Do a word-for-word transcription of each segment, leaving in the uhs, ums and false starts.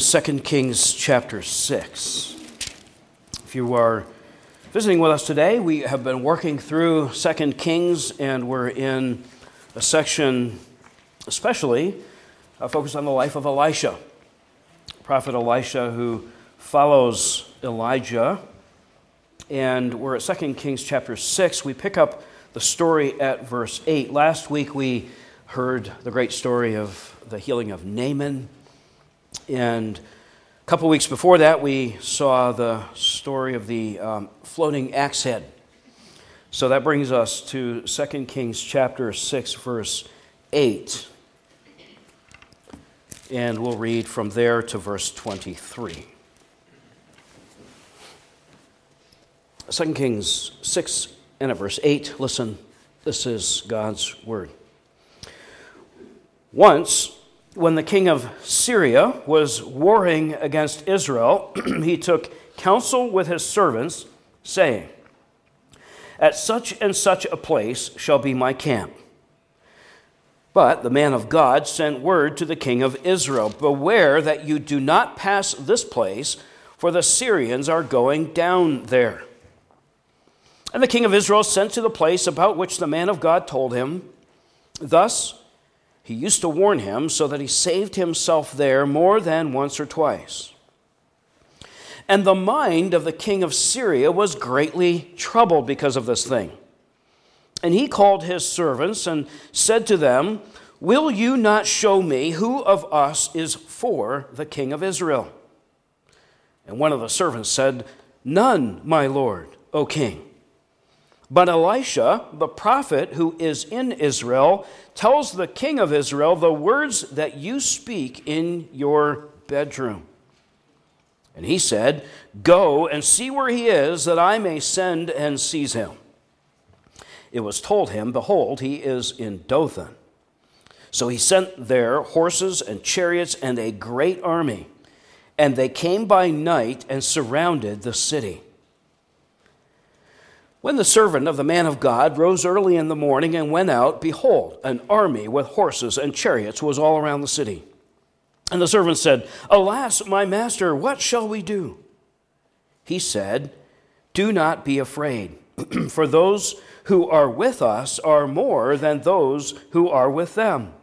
Second Kings chapter six. If you are visiting with us today, we have been working through Second Kings, and we're in a section especially uh, focused on the life of Elisha, prophet Elisha, who follows Elijah. And we're at Second Kings chapter six. We pick up the story at verse eight. Last week we heard the great story of the healing of Naaman. And a couple weeks before that, we saw the story of the um, floating axe head. So that brings us to Second Kings chapter six, verse eight. And we'll read from there to verse twenty-three. Second Kings six and at verse eight, listen, this is God's word. Once, when the king of Syria was warring against Israel, he took counsel with his servants, saying, "At such and such a place shall be my camp." But the man of God sent word to the king of Israel, "Beware that you do not pass this place, for the Syrians are going down there." And the king of Israel sent to the place about which the man of God told him. Thus he used to warn him, so that he saved himself there more than once or twice. And the mind of the king of Syria was greatly troubled because of this thing. And he called his servants and said to them, "Will you not show me who of us is for the king of Israel?" And one of the servants said, "None, my lord, O king. But Elisha, the prophet who is in Israel, tells the king of Israel the words that you speak in your bedroom." And he said, "Go and see where he is, that I may send and seize him." It was told him, "Behold, he is in Dothan." So he sent there horses and chariots and a great army. And they came by night and surrounded the city. When the servant of the man of God rose early in the morning and went out, behold, an army with horses and chariots was all around the city. And the servant said, "Alas, my master, what shall we do?" He said, "Do not be afraid, for those who are with us are more than those who are with them."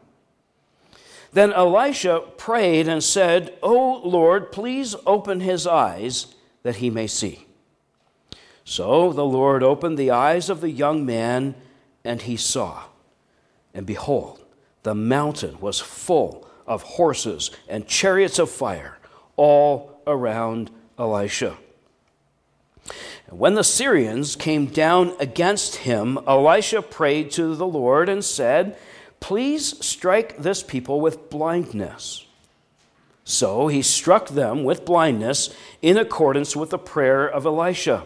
Then Elisha prayed and said, "O Lord, please open his eyes that he may see." So the Lord opened the eyes of the young man, and he saw. And behold, the mountain was full of horses and chariots of fire all around Elisha. And when the Syrians came down against him, Elisha prayed to the Lord and said, "Please strike this people with blindness." So he struck them with blindness in accordance with the prayer of Elisha.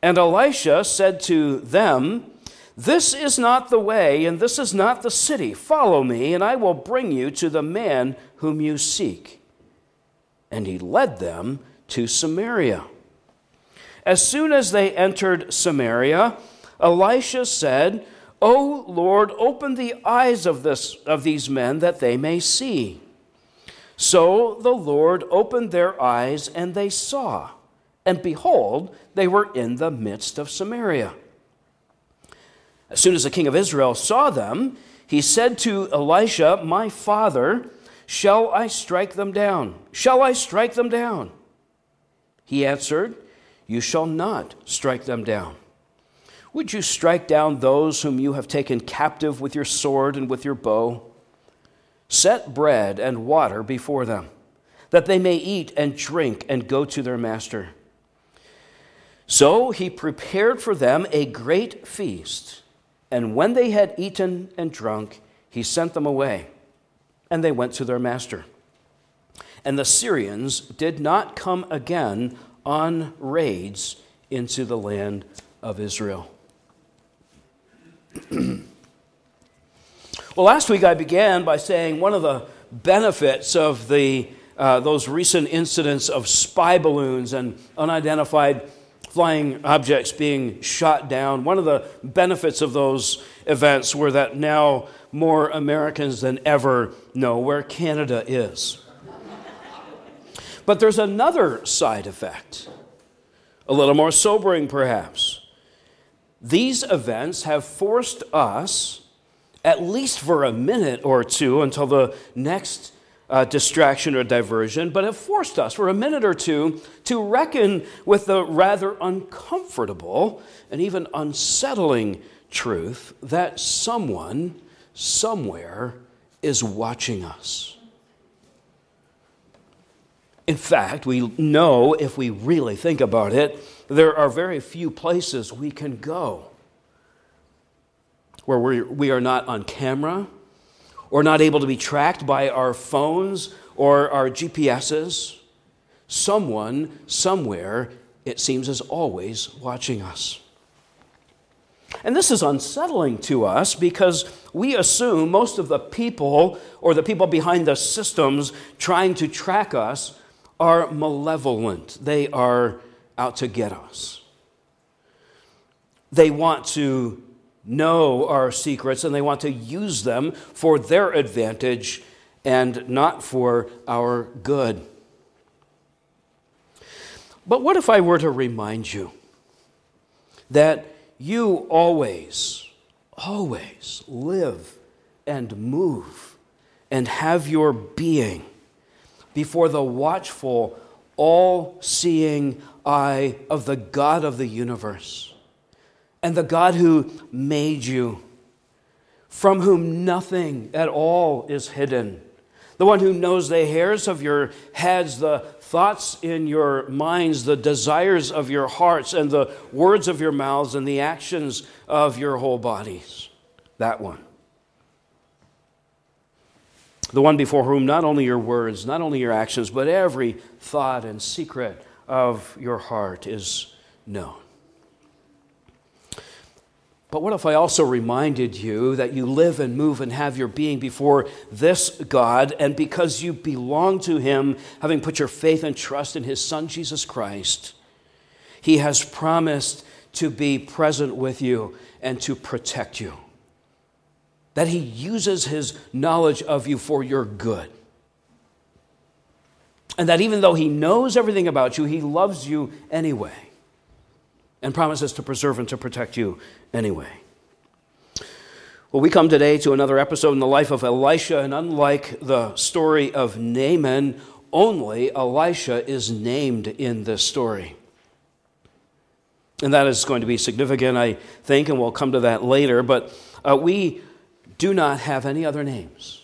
And Elisha said to them, "This is not the way, and this is not the city. Follow me, and I will bring you to the man whom you seek." And he led them to Samaria. As soon as they entered Samaria, Elisha said, "O Lord, open the eyes of this of these men that they may see." So the Lord opened their eyes, and they saw. And behold, they were in the midst of Samaria. As soon as the king of Israel saw them, he said to Elisha, "My father, shall I strike them down? Shall I strike them down?" He answered, "You shall not strike them down. Would you strike down those whom you have taken captive with your sword and with your bow? Set bread and water before them, that they may eat and drink and go to their master." So he prepared for them a great feast, and when they had eaten and drunk, he sent them away, and they went to their master. And the Syrians did not come again on raids into the land of Israel. Well, last week I began by saying one of the benefits of the uh, those recent incidents of spy balloons and unidentified flying objects being shot down. One of the benefits of those events were that now more Americans than ever know where Canada is. But there's another side effect, a little more sobering perhaps. These events have forced us, at least for a minute or two until the next uh, distraction or diversion, but have forced us for a minute or two to reckon with the rather uncomfortable and even unsettling truth that someone, somewhere, is watching us. In fact, we know, if we really think about it, there are very few places we can go where we're, we are not on camera or not able to be tracked by our phones or our G P S's. Someone, somewhere, it seems, is always watching us. And this is unsettling to us because we assume most of the people or the people behind the systems trying to track us are malevolent. They are out to get us. They want to know our secrets and they want to use them for their advantage and not for our good. But what if I were to remind you that you always, always live and move and have your being before the watchful, all-seeing eye of the God of the universe and the God who made you, from whom nothing at all is hidden, the one who knows the hairs of your heads, the thoughts in your minds, the desires of your hearts, and the words of your mouths, and the actions of your whole bodies. That one. The one before whom not only your words, not only your actions, but every thought and secret of your heart is known. But what if I also reminded you that you live and move and have your being before this God, and because you belong to Him, having put your faith and trust in His Son, Jesus Christ, He has promised to be present with you and to protect you, that He uses His knowledge of you for your good, and that even though He knows everything about you, He loves you anyway, and promises to preserve and to protect you anyway. Well, we come today to another episode in the life of Elisha, and unlike the story of Naaman, only Elisha is named in this story. And that is going to be significant, I think, and we'll come to that later, but uh, we do not have any other names.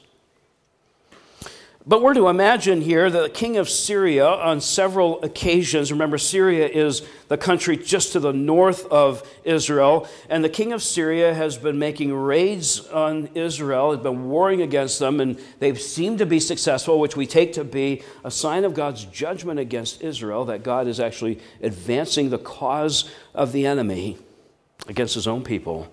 But we're to imagine here that the king of Syria, on several occasions, remember Syria is the country just to the north of Israel, and the king of Syria has been making raids on Israel, has been warring against them, and they've seemed to be successful, which we take to be a sign of God's judgment against Israel, that God is actually advancing the cause of the enemy against his own people.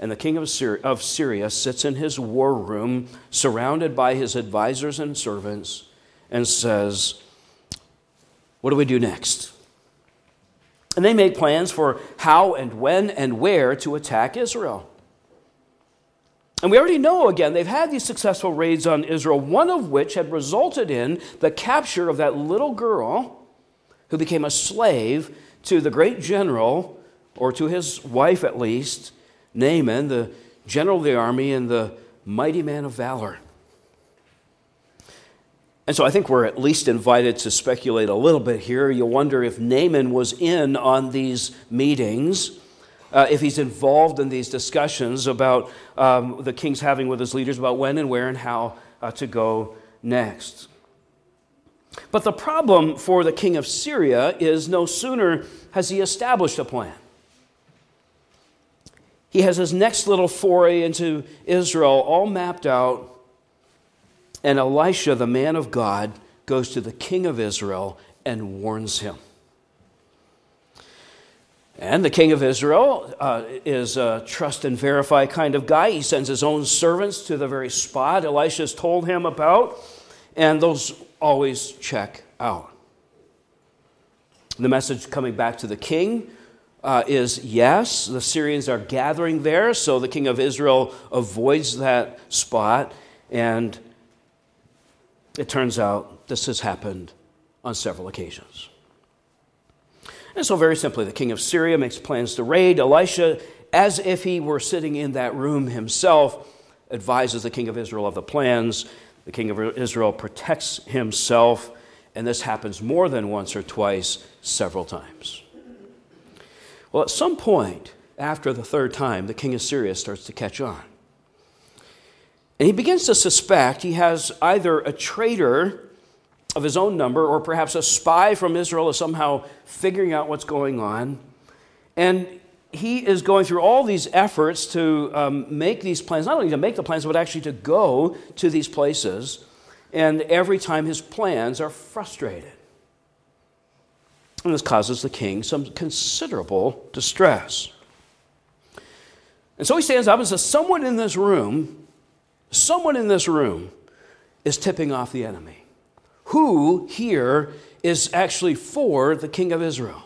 And the king of Syria, of Syria sits in his war room, surrounded by his advisors and servants, and says, what do we do next? And they make plans for how and when and where to attack Israel. And we already know, again, they've had these successful raids on Israel, one of which had resulted in the capture of that little girl who became a slave to the great general, or to his wife at least, Naaman, the general of the army and the mighty man of valor. And so I think we're at least invited to speculate a little bit here. You wonder if Naaman was in on these meetings, uh, if he's involved in these discussions about um, the king's having with his leaders about when and where and how uh, to go next. But the problem for the king of Syria is no sooner has he established a plan. He has his next little foray into Israel all mapped out, and Elisha, the man of God, goes to the king of Israel and warns him. And the king of Israel uh, is a trust and verify kind of guy. He sends his own servants to the very spot Elisha's told him about, and those always check out. The message coming back to the king Uh, is, yes, the Syrians are gathering there, so the king of Israel avoids that spot, and it turns out this has happened on several occasions. And so very simply, the king of Syria makes plans to raid. Elisha, as if he were sitting in that room himself, advises the king of Israel of the plans. The king of Israel protects himself, and this happens more than once or twice, several times. Well, at some point after the third time, the king of Syria starts to catch on. And he begins to suspect he has either a traitor of his own number or perhaps a spy from Israel is somehow figuring out what's going on. And he is going through all these efforts to um, make these plans, not only to make the plans, but actually to go to these places. And every time his plans are frustrated. And this causes the king some considerable distress. And so he stands up and says, someone in this room, someone in this room is tipping off the enemy. Who here is actually for the king of Israel?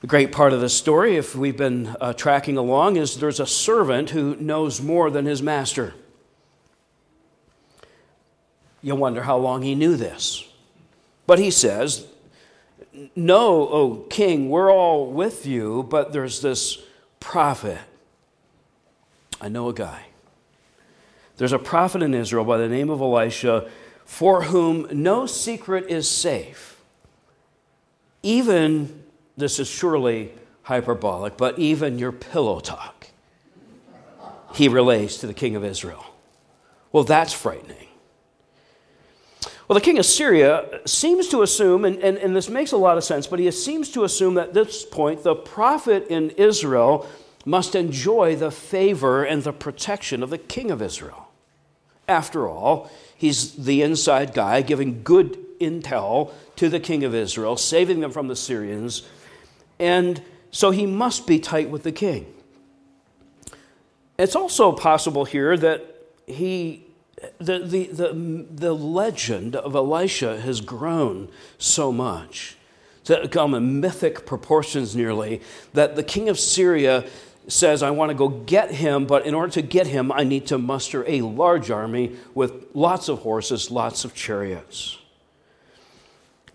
The great part of this story, if we've been uh, tracking along, is there's a servant who knows more than his master. You wonder how long he knew this. But he says, no, O king, we're all with you, but there's this prophet. I know a guy. There's a prophet in Israel by the name of Elisha for whom no secret is safe. Even, this is surely hyperbolic, but even your pillow talk, he relates to the king of Israel. Well, that's frightening. Well, the king of Syria seems to assume, and, and, and this makes a lot of sense, but he seems to assume at this point the prophet in Israel must enjoy the favor and the protection of the king of Israel. After all, he's the inside guy giving good intel to the king of Israel, saving them from the Syrians, and so he must be tight with the king. It's also possible here that he... The, the, the, the legend of Elisha has grown so much to become mythic proportions nearly that the king of Syria says, I want to go get him, but in order to get him, I need to muster a large army with lots of horses, lots of chariots.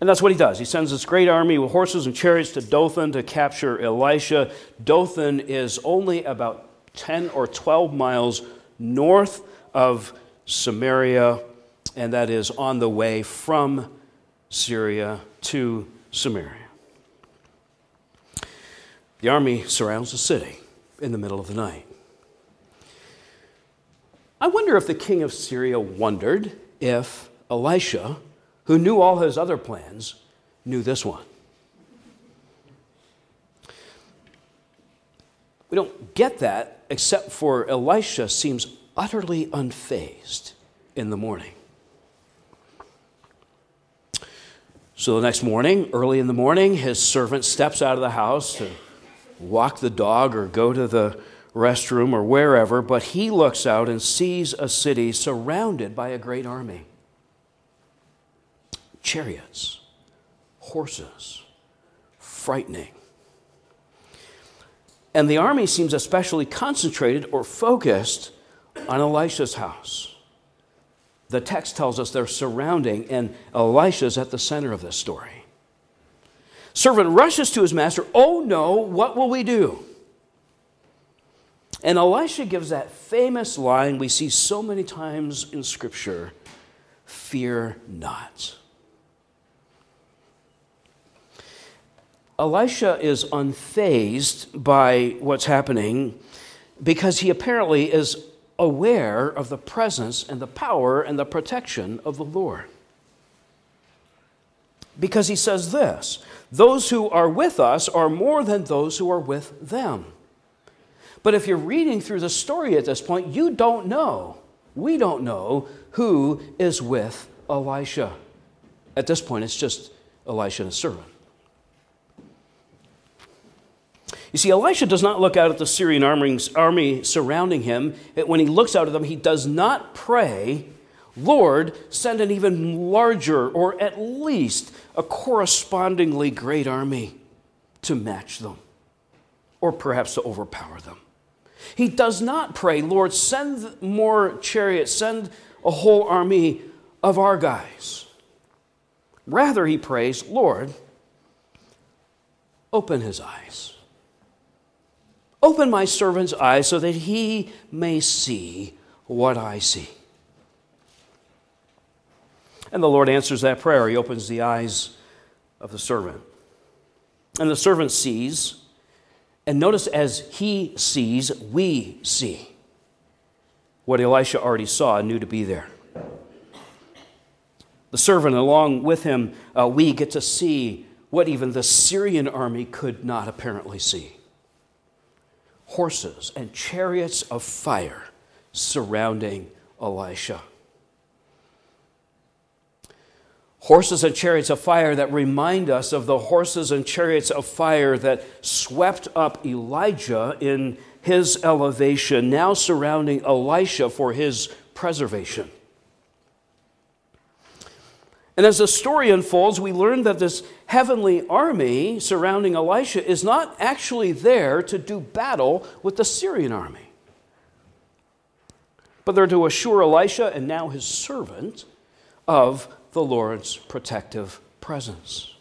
And that's what he does. He sends this great army with horses and chariots to Dothan to capture Elisha. Dothan is only about ten or twelve miles north of Samaria, and that is on the way from Syria to Samaria. The army surrounds the city in the middle of the night. I wonder if the king of Syria wondered if Elisha, who knew all his other plans, knew this one. We don't get that except for Elisha seems utterly unfazed in the morning. So the next morning, early in the morning, his servant steps out of the house to walk the dog or go to the restroom or wherever, but he looks out and sees a city surrounded by a great army. Chariots, horses, frightening. And the army seems especially concentrated or focused on Elisha's house. The text tells us they're surrounding, and Elisha's at the center of this story. Servant rushes to his master, oh no, what will we do? And Elisha gives that famous line we see so many times in Scripture, fear not. Elisha is unfazed by what's happening because he apparently is aware of the presence and the power and the protection of the Lord. Because he says this, those who are with us are more than those who are with them. But if you're reading through the story at this point, you don't know, we don't know who is with Elisha. At this point, it's just Elisha and his servant. You see, Elisha does not look out at the Syrian army surrounding him. When he looks out at them, he does not pray, Lord, send an even larger or at least a correspondingly great army to match them or perhaps to overpower them. He does not pray, Lord, send more chariots, send a whole army of our guys. Rather, he prays, Lord, open his eyes. Open my servant's eyes so that he may see what I see. And the Lord answers that prayer. He opens the eyes of the servant. And the servant sees, and notice as he sees, we see what Elisha already saw and knew to be there. The servant, along with him, uh, we get to see what even the Syrian army could not apparently see. Horses and chariots of fire surrounding Elisha. Horses and chariots of fire that remind us of the horses and chariots of fire that swept up Elijah in his elevation, now surrounding Elisha for his preservation. And as the story unfolds, we learn that this heavenly army surrounding Elisha is not actually there to do battle with the Syrian army, but they're to assure Elisha and now his servant of the Lord's protective presence.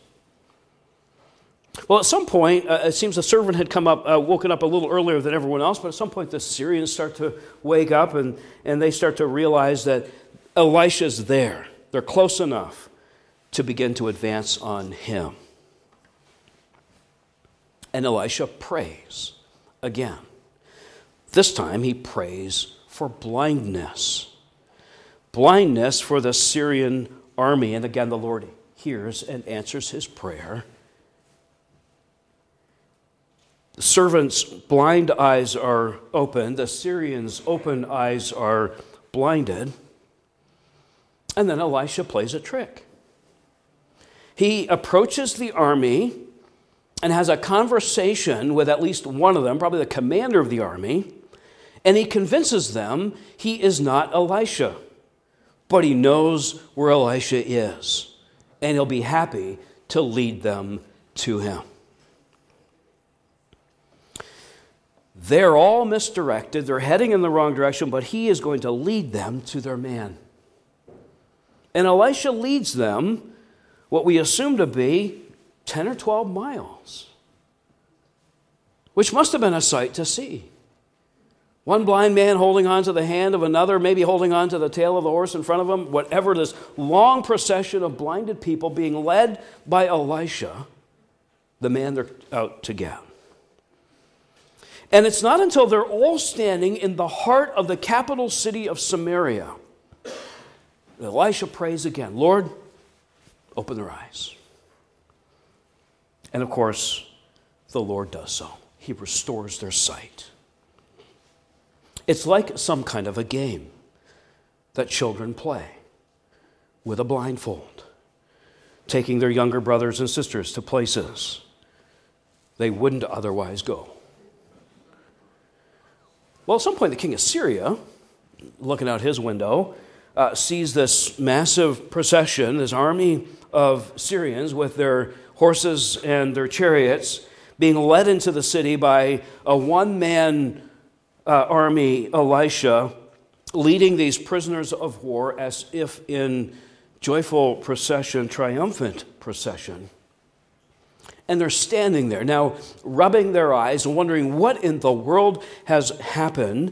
Well, at some point, uh, it seems the servant had come up, uh, woken up a little earlier than everyone else, but at some point the Syrians start to wake up and, and they start to realize that Elisha's there. They're close enough to begin to advance on him. And Elisha prays again. This time he prays for blindness. Blindness for the Syrian army. And again, the Lord hears and answers his prayer. The servant's blind eyes are opened. The Syrians' open eyes are blinded. And then Elisha plays a trick. He approaches the army and has a conversation with at least one of them, probably the commander of the army, and he convinces them he is not Elisha, but he knows where Elisha is, and he'll be happy to lead them to him. They're all misdirected. They're heading in the wrong direction, but he is going to lead them to their man. And Elisha leads them what we assume to be ten or twelve miles, which must have been a sight to see. One blind man holding on to the hand of another, maybe holding on to the tail of the horse in front of him, whatever, this long procession of blinded people being led by Elisha, the man they're out to get. And it's not until they're all standing in the heart of the capital city of Samaria Elisha prays again, Lord, open their eyes. And of course, the Lord does so. He restores their sight. It's like some kind of a game that children play with a blindfold, taking their younger brothers and sisters to places they wouldn't otherwise go. Well, at some point, the king of Syria, looking out his window, Uh, sees this massive procession, this army of Syrians with their horses and their chariots being led into the city by a one-man uh, army, Elisha, leading these prisoners of war as if in joyful procession, triumphant procession. And they're standing there now, rubbing their eyes and wondering what in the world has happened.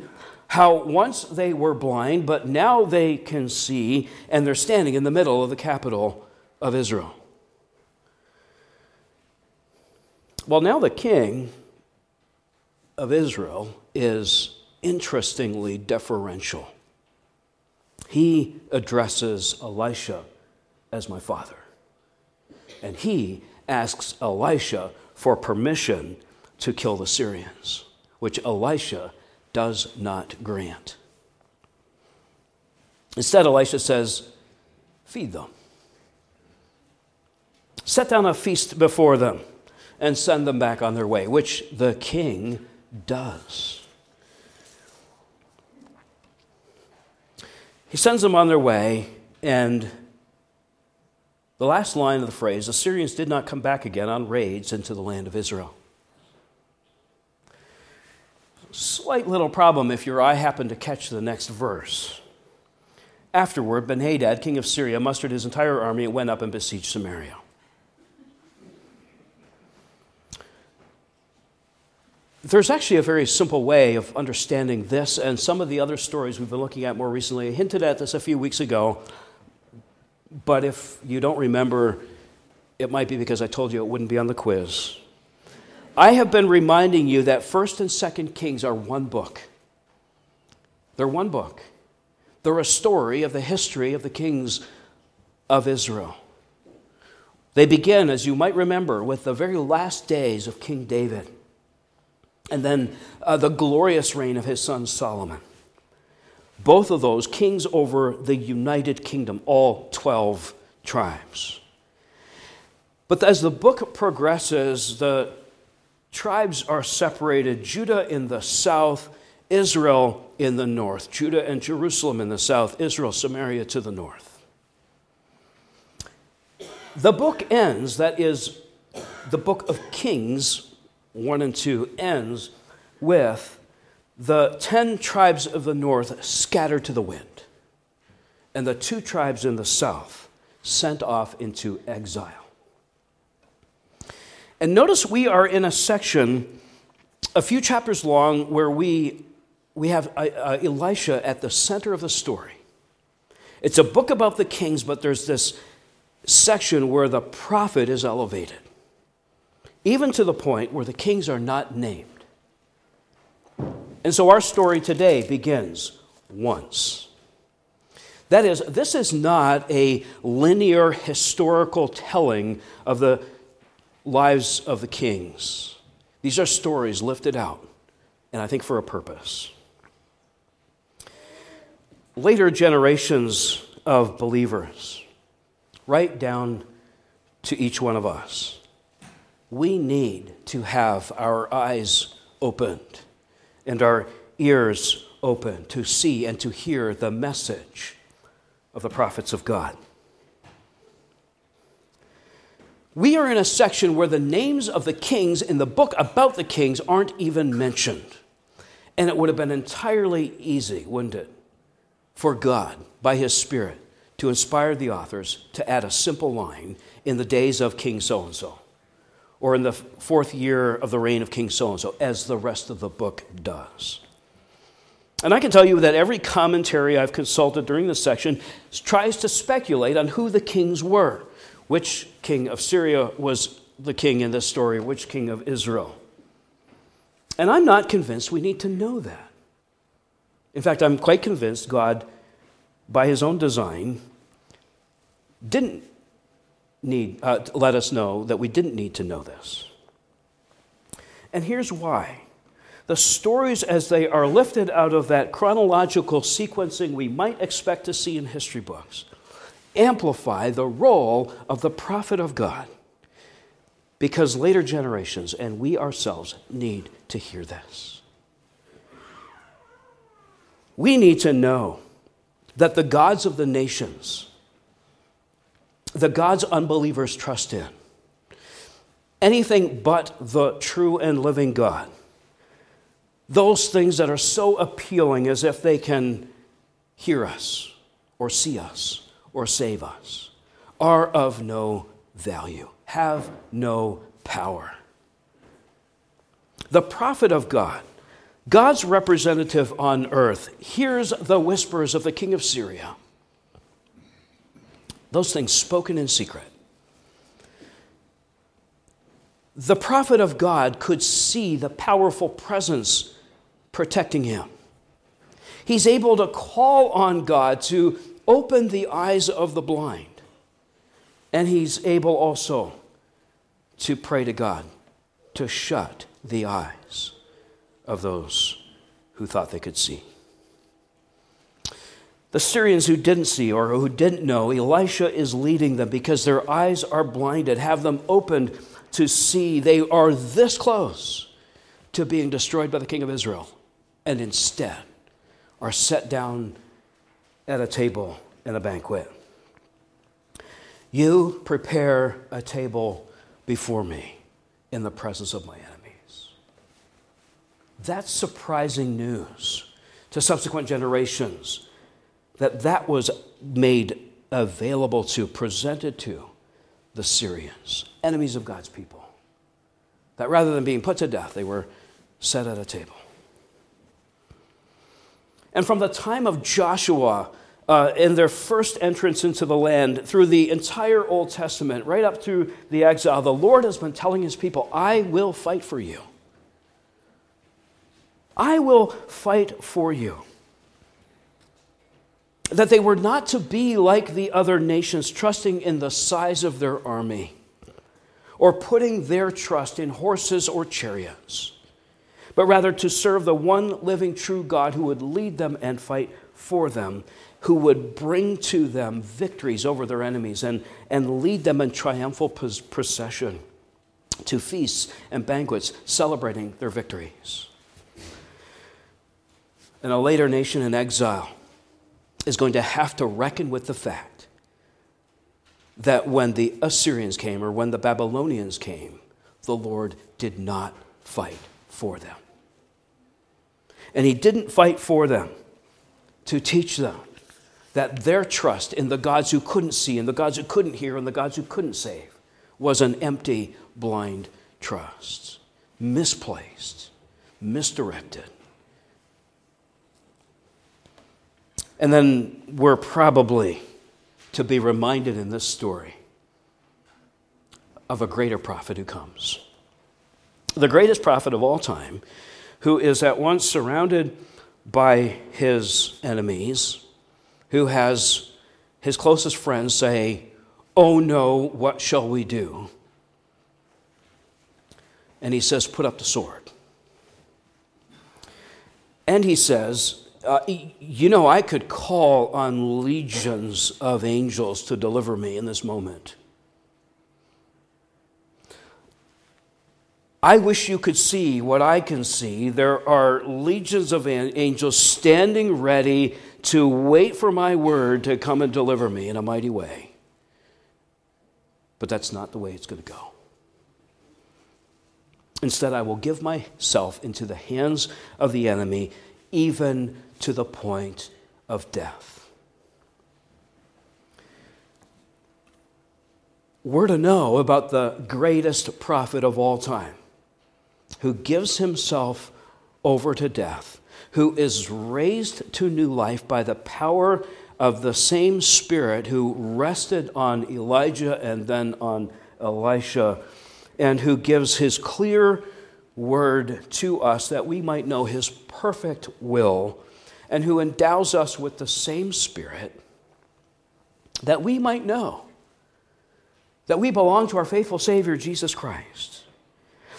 How once they were blind, but now they can see, and they're standing in the middle of the capital of Israel. Well, now the king of Israel is interestingly deferential. He addresses Elisha as my father, and he asks Elisha for permission to kill the Syrians, which Elisha does not grant. Instead, Elisha says, feed them. Set down a feast before them and send them back on their way, which the king does. He sends them on their way, and the last line of the phrase, the Syrians did not come back again on raids into the land of Israel. Slight little problem if your eye happened to catch the next verse. Afterward, Ben-Hadad, king of Syria, mustered his entire army and went up and besieged Samaria. There's actually a very simple way of understanding this, and some of the other stories we've been looking at more recently. I hinted at this a few weeks ago, but if you don't remember, it might be because I told you it wouldn't be on the quiz. I have been reminding you that First and Second Kings are one book. They're one book. They're a story of the history of the kings of Israel. They begin, as you might remember, with the very last days of King David, and then uh, the glorious reign of his son Solomon. Both of those kings over the United Kingdom, all twelve tribes. But as the book progresses, the tribes are separated, Judah in the south, Israel in the north, Judah and Jerusalem in the south, Israel, Samaria to the north. The book ends, that is, the book of Kings one and two ends with the ten tribes of the north scattered to the wind and the two tribes in the south sent off into exile. And notice we are in a section a few chapters long where we, we have Elisha at the center of the story. It's a book about the kings, but there's this section where the prophet is elevated, even to the point where the kings are not named. And so our story today begins once. That is, this is not a linear historical telling of the lives of the kings. These are stories lifted out, and I think for a purpose. Later generations of believers, right down to each one of us, we need to have our eyes opened and our ears open to see and to hear the message of the prophets of God. We are in a section where the names of the kings in the book about the kings aren't even mentioned. And it would have been entirely easy, wouldn't it, for God, by His Spirit, to inspire the authors to add a simple line in the days of King so-and-so, or in the fourth year of the reign of King so-and-so, as the rest of the book does. And I can tell you that every commentary I've consulted during this section tries to speculate on who the kings were, which king of Syria was the king in this story, which king of Israel. And I'm not convinced we need to know that. In fact, I'm quite convinced God, by His own design, didn't Need, uh, let us know that we didn't need to know this. And here's why. The stories as they are lifted out of that chronological sequencing we might expect to see in history books amplify the role of the prophet of God, because later generations and we ourselves need to hear this. We need to know that the gods of the nations, the gods unbelievers trust in, anything but the true and living God, those things that are so appealing as if they can hear us or see us or save us, are of no value, have no power. The prophet of God, God's representative on earth, hears the whispers of the king of Syria, those things spoken in secret. The prophet of God could see the powerful presence protecting him. He's able to call on God to open the eyes of the blind. And he's able also to pray to God to shut the eyes of those who thought they could see. The Syrians who didn't see or who didn't know, Elisha is leading them because their eyes are blinded. Have them opened to see. They are this close to being destroyed by the king of Israel, and instead are set down at a table in a banquet. You prepare a table before me in the presence of my enemies. That's surprising news to subsequent generations that that was made available to, presented to the Syrians, enemies of God's people. That rather than being put to death, they were set at a table. And from the time of Joshua uh, and their first entrance into the land through the entire Old Testament, right up through the exile, the Lord has been telling his people, I will fight for you. I will fight for you. That they were not to be like the other nations, trusting in the size of their army or putting their trust in horses or chariots, but rather to serve the one living true God who would lead them and fight for them, who would bring to them victories over their enemies and, and lead them in triumphal procession to feasts and banquets celebrating their victories. And a later nation in exile is going to have to reckon with the fact that when the Assyrians came or when the Babylonians came, the Lord did not fight for them. And he didn't fight for them to teach them that their trust in the gods who couldn't see, in the gods who couldn't hear, and the gods who couldn't save was an empty, blind trust, misplaced, misdirected. And then we're probably to be reminded in this story of a greater prophet who comes. The greatest prophet of all time, who is at once surrounded by his enemies, who has his closest friends say, oh no, what shall we do? And he says, put up the sword. And he says, Uh, you know, I could call on legions of angels to deliver me in this moment. I wish you could see what I can see. There are legions of angels standing ready to wait for my word to come and deliver me in a mighty way. But that's not the way it's going to go. Instead, I will give myself into the hands of the enemy, even to the point of death. We're to know about the greatest prophet of all time, who gives himself over to death, who is raised to new life by the power of the same Spirit who rested on Elijah and then on Elisha, and who gives his clear word to us that we might know his perfect will, and who endows us with the same Spirit that we might know that we belong to our faithful Savior, Jesus Christ,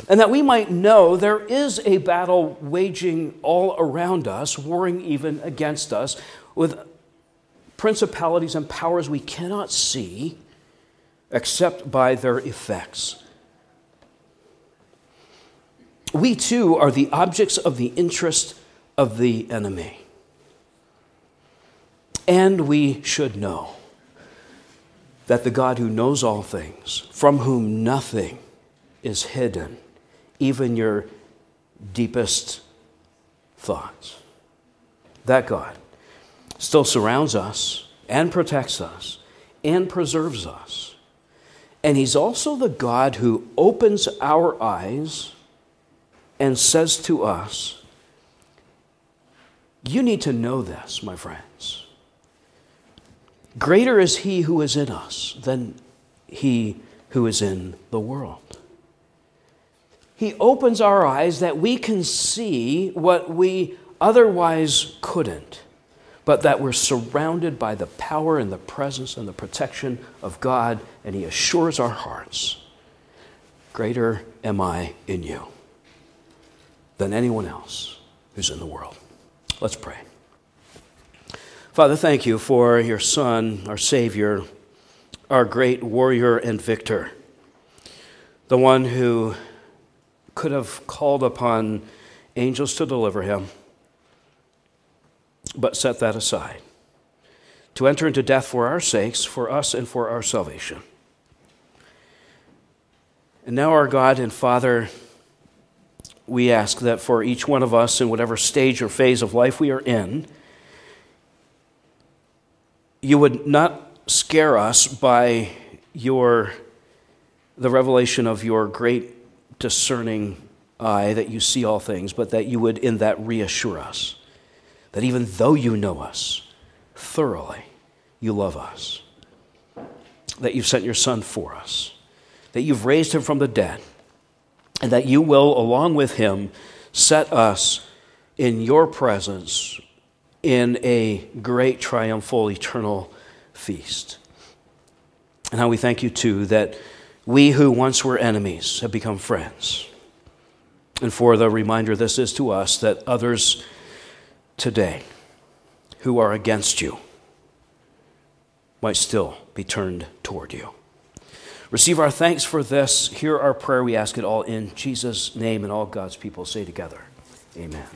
and that we might know there is a battle waging all around us, warring even against us, with principalities and powers we cannot see except by their effects. We too are the objects of the interest of the enemy. And we should know that the God who knows all things, from whom nothing is hidden, even your deepest thoughts, that God still surrounds us and protects us and preserves us. And he's also the God who opens our eyes and says to us, you need to know this, my friends. Greater is he who is in us than he who is in the world. He opens our eyes that we can see what we otherwise couldn't, but that we're surrounded by the power and the presence and the protection of God, and he assures our hearts, greater am I in you than anyone else who's in the world. Let's pray. Father, thank you for your Son, our Savior, our great warrior and victor, the one who could have called upon angels to deliver him, but set that aside, to enter into death for our sakes, for us and for our salvation. And now our God and Father, we ask that for each one of us in whatever stage or phase of life we are in, you would not scare us by your the revelation of your great discerning eye, that you see all things, but that you would in that reassure us that even though you know us thoroughly, you love us, that you've sent your Son for us, that you've raised him from the dead, and that you will, along with him, set us in your presence in a great triumphal eternal feast. And how we thank you, too, that we who once were enemies have become friends. And for the reminder this is to us, that others today who are against you might still be turned toward you. Receive our thanks for this. Hear our prayer. We ask it all in Jesus' name, and all God's people say together, amen.